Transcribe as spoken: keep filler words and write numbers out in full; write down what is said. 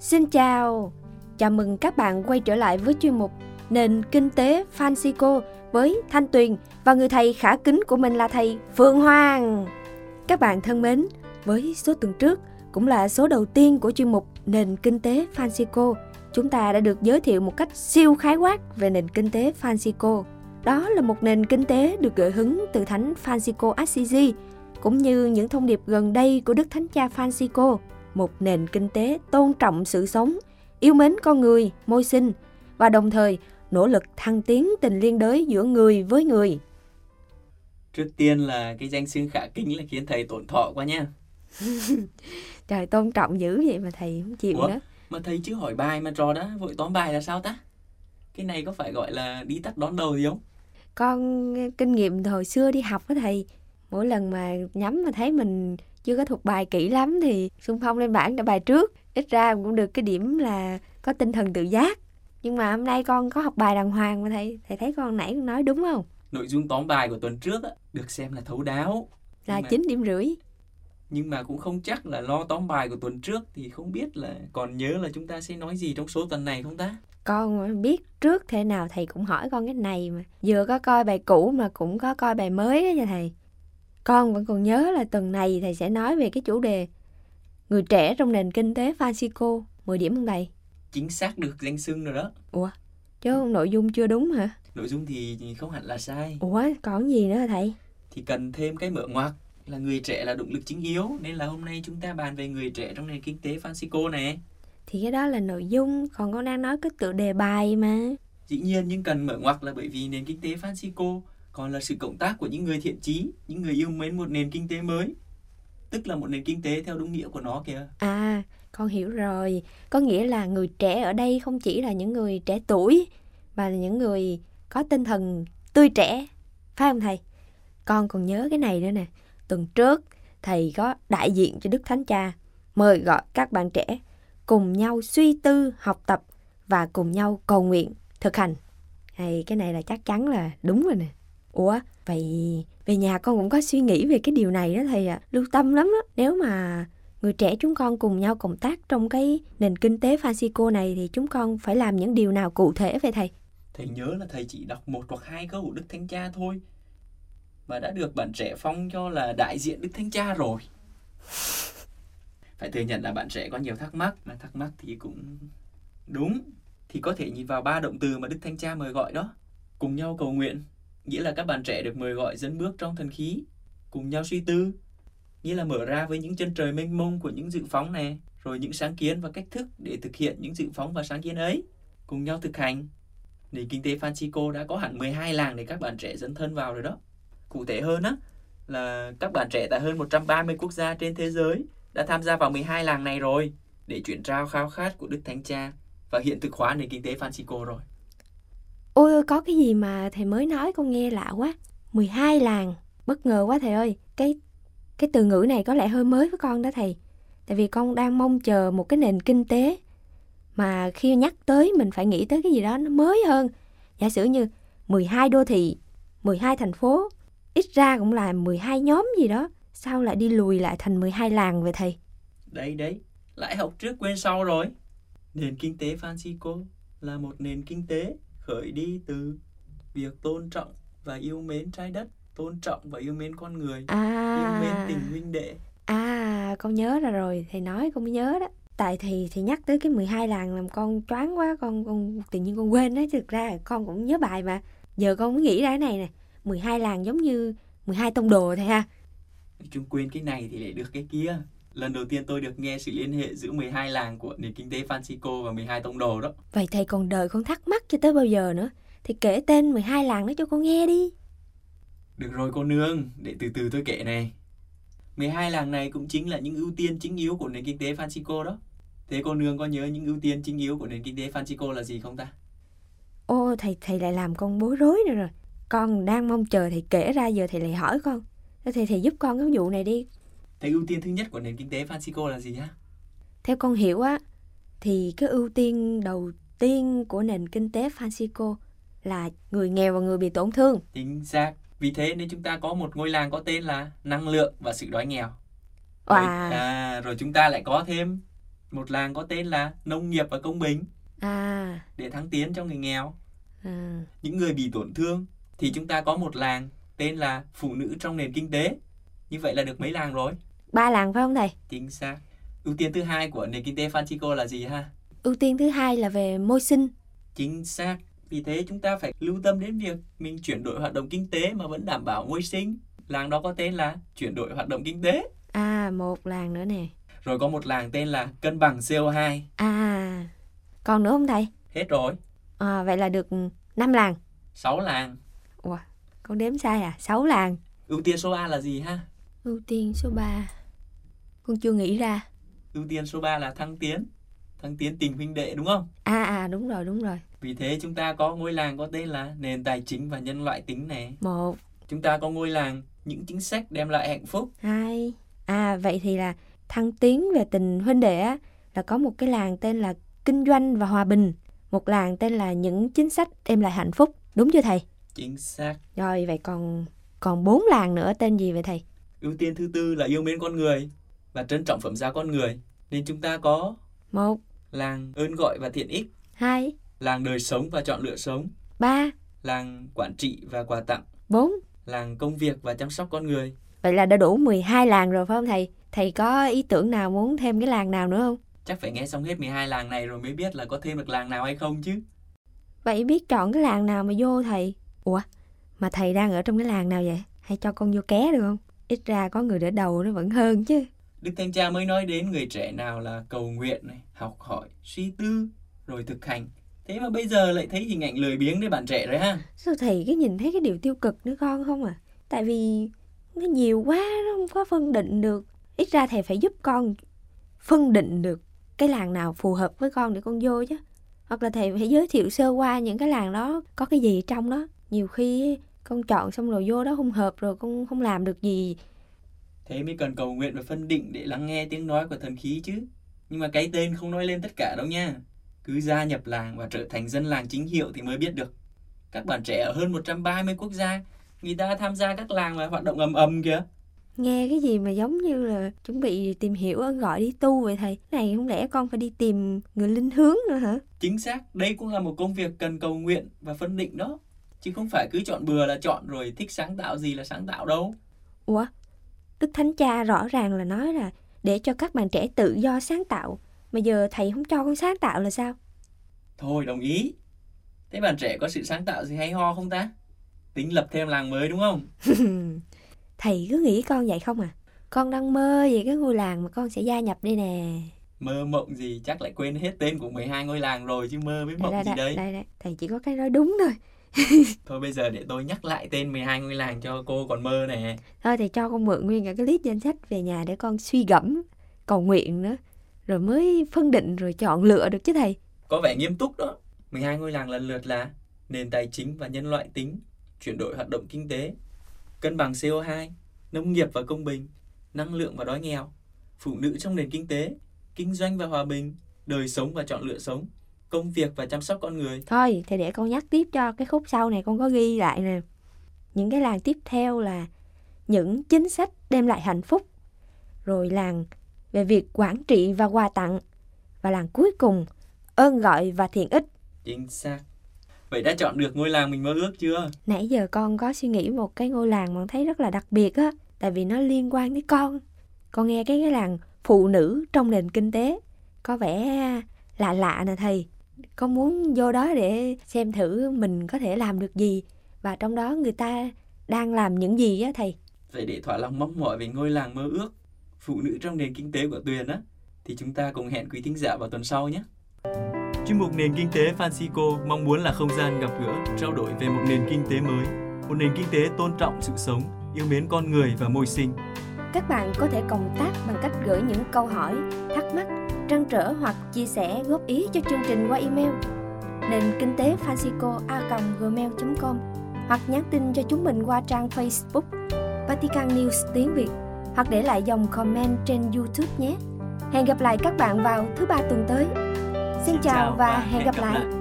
Xin chào, chào mừng các bạn quay trở lại với chuyên mục Nền Kinh tế Phanxicô với Thanh Tuyền và người thầy khả kính của mình là thầy Phương Hoàng. Các bạn thân mến, với số tuần trước cũng là số đầu tiên của chuyên mục Nền Kinh tế Phanxicô, chúng ta đã được giới thiệu một cách siêu khái quát về nền kinh tế Phanxicô. Đó là một nền kinh tế được gợi hứng từ Thánh Phanxicô Assisi, cũng như những thông điệp gần đây của Đức Thánh Cha Phanxicô, một nền kinh tế tôn trọng sự sống, yêu mến con người, môi sinh và đồng thời nỗ lực thăng tiến tình liên đới giữa người với người. Trước tiên là cái danh xưng khả kính là khiến thầy tổn thọ quá nha. Trời, tôn trọng dữ vậy mà thầy không chịu. Ủa, nữa. Mà thầy chứ hỏi bài mà trò đó, vội tóm bài là sao ta? Cái này có phải gọi là đi tắt đón đầu gì không? Con kinh nghiệm hồi xưa đi học á thầy, mỗi lần mà nhắm mà thấy mình chưa có thuộc bài kỹ lắm thì xung phong lên bảng đã bài trước. Ít ra cũng được cái điểm là có tinh thần tự giác. Nhưng mà hôm nay con có học bài đàng hoàng mà thầy, thầy thấy con nãy con nói đúng không? Nội dung tóm bài của tuần trước á, được xem là thấu đáo. Là mà... chín điểm rưỡi. Nhưng mà cũng không chắc là lo tóm bài của tuần trước thì không biết là còn nhớ là chúng ta sẽ nói gì trong số tuần này không ta? Con biết trước thế nào thầy cũng hỏi con cái này mà. Vừa có coi bài cũ mà cũng có coi bài mới đó nha thầy. Con vẫn còn nhớ là tuần này thầy sẽ nói về cái chủ đề người trẻ trong nền kinh tế Phanxicô. Mười điểm không thầy? Chính xác được danh xưng rồi đó. Ủa? Chứ ừ. Nội dung chưa đúng hả? Nội dung thì không hẳn là sai. Ủa? Còn gì nữa thầy? Thì cần thêm cái mở ngoặc là người trẻ là động lực chính yếu. Nên là hôm nay chúng ta bàn về người trẻ trong nền kinh tế Phanxicô này. Thì cái đó là nội dung, còn con đang nói cái tựa đề bài mà. Dĩ nhiên, nhưng cần mở ngoặc là bởi vì nền kinh tế Phanxicô còn là sự cộng tác của những người thiện chí, những người yêu mến một nền kinh tế mới. Tức là một nền kinh tế theo đúng nghĩa của nó kìa. À, con hiểu rồi. Có nghĩa là người trẻ ở đây không chỉ là những người trẻ tuổi, mà là những người có tinh thần tươi trẻ. Phải không thầy? Con còn nhớ cái này nữa nè. Tuần trước, thầy có đại diện cho Đức Thánh Cha, mời gọi các bạn trẻ cùng nhau suy tư, học tập và cùng nhau cầu nguyện, thực hành. Hay, cái này là chắc chắn là đúng rồi nè. Ủa, vậy về nhà con cũng có suy nghĩ về cái điều này đó thầy ạ. À. Lưu tâm lắm đó. Nếu mà người trẻ chúng con cùng nhau cộng tác trong cái nền kinh tế Phanxicô này thì chúng con phải làm những điều nào cụ thể vậy thầy? Thầy nhớ là thầy chỉ đọc một hoặc hai câu của Đức Thánh Cha thôi, mà đã được bạn trẻ phong cho là đại diện Đức Thánh Cha rồi. Phải thừa nhận là bạn trẻ có nhiều thắc mắc, mà thắc mắc thì cũng đúng. Thì có thể nhìn vào ba động từ mà Đức Thánh Cha mời gọi đó. Cùng nhau cầu nguyện, nghĩa là các bạn trẻ được mời gọi dẫn bước trong thần khí. Cùng nhau suy tư, nghĩa là mở ra với những chân trời mênh mông của những dự phóng này, rồi những sáng kiến và cách thức để thực hiện những dự phóng và sáng kiến ấy. Cùng nhau thực hành. Nền kinh tế Phanxicô đã có hẳn mười hai làng để các bạn trẻ dẫn thân vào rồi đó. Cụ thể hơn á, là các bạn trẻ tại hơn một trăm ba mươi quốc gia trên thế giới đã tham gia vào mười hai làng này rồi, để chuyển trao khao khát của Đức Thánh Cha và hiện thực hóa nền kinh tế Phanxicô rồi. Ôi ơi, có cái gì mà thầy mới nói con nghe lạ quá. mười hai làng, bất ngờ quá thầy ơi. Cái cái từ ngữ này có lẽ hơi mới với con đó thầy. Tại vì con đang mong chờ một cái nền kinh tế mà khi nhắc tới mình phải nghĩ tới cái gì đó nó mới hơn. Giả sử như mười hai đô thị, mười hai thành phố, ít ra cũng là mười hai nhóm gì đó. Sao lại đi lùi lại thành mười hai làng vậy thầy? Đấy đấy, lại học trước quên sau rồi. Nền kinh tế Phanxicô là một nền kinh tế khởi đi từ việc tôn trọng và yêu mến trái đất, tôn trọng và yêu mến con người, à, yêu mến tình huynh đệ. À, con nhớ ra rồi, thầy nói con mới nhớ đó. Tại thầy thầy nhắc tới cái mười hai làng làm con choáng quá, con con tự nhiên con quên đấy. Thực ra con cũng nhớ bài mà. Giờ con mới nghĩ ra cái này nè, mười hai làng giống như mười hai tông đồ thầy ha. Chúng quên cái này thì lại được cái kia. Lần đầu tiên tôi được nghe sự liên hệ giữa mười hai làng của nền kinh tế Phanxicô và mười hai tông đồ đó. Vậy thầy còn đời con thắc mắc cho tới bao giờ nữa? Thì kể tên mười hai làng đó cho con nghe đi. Được rồi cô nương, để từ từ tôi kể này. mười hai làng này cũng chính là những ưu tiên chính yếu của nền kinh tế Phanxicô đó. Thế cô nương có nhớ những ưu tiên chính yếu của nền kinh tế Phanxicô là gì không ta? Ô, thầy thầy lại làm con bối rối nữa rồi. Con đang mong chờ thầy kể ra, giờ thầy lại hỏi con. Thầy, thầy giúp con cái vụ này đi. Thế ưu tiên thứ nhất của nền kinh tế Phanxicô là gì hả? Theo con hiểu á, thì cái ưu tiên đầu tiên của nền kinh tế Phanxicô là người nghèo và người bị tổn thương. Chính xác. Vì thế nên chúng ta có một ngôi làng có tên là năng lượng và sự đói nghèo. Wow. Rồi, à, rồi chúng ta lại có thêm một làng có tên là Nông nghiệp và Công bình à. để thăng tiến cho người nghèo. À. Những người bị tổn thương thì chúng ta có một làng tên là Phụ nữ trong nền kinh tế. Như vậy là được mấy làng rồi? Ba làng phải không thầy? Chính xác. Ưu tiên thứ hai của nền kinh tế Phanxicô là gì ha? Ưu tiên thứ hai là về môi sinh. Chính xác. Vì thế chúng ta phải lưu tâm đến việc mình chuyển đổi hoạt động kinh tế mà vẫn đảm bảo môi sinh. Làng đó có tên là chuyển đổi hoạt động kinh tế. À, một làng nữa nè. Rồi có một làng tên là cân bằng xê o hai. À, còn nữa không thầy? Hết rồi. À, vậy là được năm làng. sáu làng. Ủa, con đếm sai à? sáu làng. Ưu tiên số ba là gì ha? Ưu tiên số ba con chưa nghĩ ra. Ưu tiên số ba là thăng tiến. Thăng tiến tình huynh đệ đúng không? À, à đúng rồi, đúng rồi. Vì thế chúng ta có ngôi làng có tên là nền tài chính và nhân loại tính này. Một. Chúng ta có ngôi làng những chính sách đem lại hạnh phúc. Hai. À, vậy thì là thăng tiến về tình huynh đệ á, là có một cái làng tên là kinh doanh và hòa bình. Một làng tên là những chính sách đem lại hạnh phúc. Đúng chưa thầy? Chính xác. Rồi, vậy còn còn bốn làng nữa tên gì vậy thầy? Ưu tiên thứ tư là yêu mến con người và trân trọng phẩm giá con người. Nên chúng ta có... Một. Làng ơn gọi và thiện ích. Hai. Làng đời sống và chọn lựa sống. Ba. Làng quản trị và quà tặng. Bốn. Làng công việc và chăm sóc con người. Vậy là đã đủ mười hai làng rồi phải không thầy? Thầy có ý tưởng nào muốn thêm cái làng nào nữa không? Chắc phải nghe xong hết mười hai làng này rồi mới biết là có thêm được làng nào hay không chứ. Vậy biết chọn cái làng nào mà vô thầy? Ủa, mà thầy đang ở trong cái làng nào vậy? Hay cho con vô ké được không? Ít ra có người đỡ đầu nó vẫn hơn chứ. Đức Thánh Cha mới nói đến người trẻ nào là cầu nguyện, này, học hỏi, suy tư, rồi thực hành. Thế mà bây giờ lại thấy hình ảnh lười biếng đấy bạn trẻ đấy ha. Sao thầy cứ nhìn thấy cái điều tiêu cực nữa con không à? Tại vì nó nhiều quá, nó không có phân định được. Ít ra thầy phải giúp con phân định được cái làng nào phù hợp với con để con vô chứ. Hoặc là thầy phải giới thiệu sơ qua những cái làng đó có cái gì trong đó. Nhiều khi con chọn xong rồi vô đó không hợp rồi con không làm được gì. Thế mới cần cầu nguyện và phân định để lắng nghe tiếng nói của thần khí chứ. Nhưng mà cái tên không nói lên tất cả đâu nha. Cứ gia nhập làng và trở thành dân làng chính hiệu thì mới biết được. Các bạn trẻ ở hơn một trăm ba mươi quốc gia, người ta tham gia các làng và hoạt động ầm ầm kìa. Nghe cái gì mà giống như là chuẩn bị tìm hiểu ơn gọi đi tu vậy thầy. Này không lẽ con phải đi tìm người linh hướng nữa hả? Chính xác, đây cũng là một công việc cần cầu nguyện và phân định đó. Chứ không phải cứ chọn bừa là chọn rồi thích sáng tạo gì là sáng tạo đâu. Ủa? Đức Thánh Cha rõ ràng là nói là để cho các bạn trẻ tự do sáng tạo. Mà giờ thầy không cho con sáng tạo là sao? Thôi đồng ý. Thế bạn trẻ có sự sáng tạo gì hay ho không ta? Tính lập thêm làng mới đúng không? Thầy cứ nghĩ con vậy không à? Con đang mơ về cái ngôi làng mà con sẽ gia nhập đây nè. Mơ mộng gì chắc lại quên hết tên của mười hai ngôi làng rồi chứ mơ với mộng đây, đây, gì đây, đây, đây. Thầy chỉ có cái nói đúng thôi. Thôi bây giờ để tôi nhắc lại tên mười hai ngôi làng cho cô còn mơ nè. Thôi thì cho con mượn nguyên cả cái list danh sách về nhà để con suy gẫm, cầu nguyện nữa, rồi mới phân định rồi chọn lựa được chứ thầy. Có vẻ nghiêm túc đó. mười hai ngôi làng lần lượt là nền tài chính và nhân loại tính, chuyển đổi hoạt động kinh tế, cân bằng xê o hai, nông nghiệp và công bình, năng lượng và đói nghèo, phụ nữ trong nền kinh tế, kinh doanh và hòa bình, đời sống và chọn lựa sống, công việc và chăm sóc con người. Thôi thì để con nhắc tiếp cho cái khúc sau này con có ghi lại nè. Những cái làng tiếp theo là những chính sách đem lại hạnh phúc, rồi làng về việc quản trị và quà tặng, và làng cuối cùng ơn gọi và thiện ích. Chính xác. Vậy đã chọn được ngôi làng mình mơ ước chưa? Nãy giờ con có suy nghĩ một cái ngôi làng mà con thấy rất là đặc biệt á, tại vì nó liên quan tới con. Con nghe cái cái làng phụ nữ trong nền kinh tế có vẻ lạ lạ nè thầy. Con muốn vô đó để xem thử mình có thể làm được gì và trong đó người ta đang làm những gì á thầy. Vậy để thỏa lòng mong mỏi về ngôi làng mơ ước phụ nữ trong nền kinh tế của Tuyền á, thì chúng ta cùng hẹn quý thính giả vào tuần sau nhé. Chuyên mục Nền Kinh tế Phanxicô mong muốn là không gian gặp gỡ, trao đổi về một nền kinh tế mới, một nền kinh tế tôn trọng sự sống, yêu mến con người và môi sinh. Các bạn có thể cộng tác bằng cách gửi những câu hỏi, thắc mắc, trăn trở hoặc chia sẻ góp ý cho chương trình qua email nền kinh tế phanxicô a còng gmail chấm com hoặc nhắn tin cho chúng mình qua trang Facebook Vatican News tiếng Việt hoặc để lại dòng comment trên YouTube nhé. Hẹn gặp lại các bạn vào thứ ba tuần tới. Xin chào và hẹn gặp lại.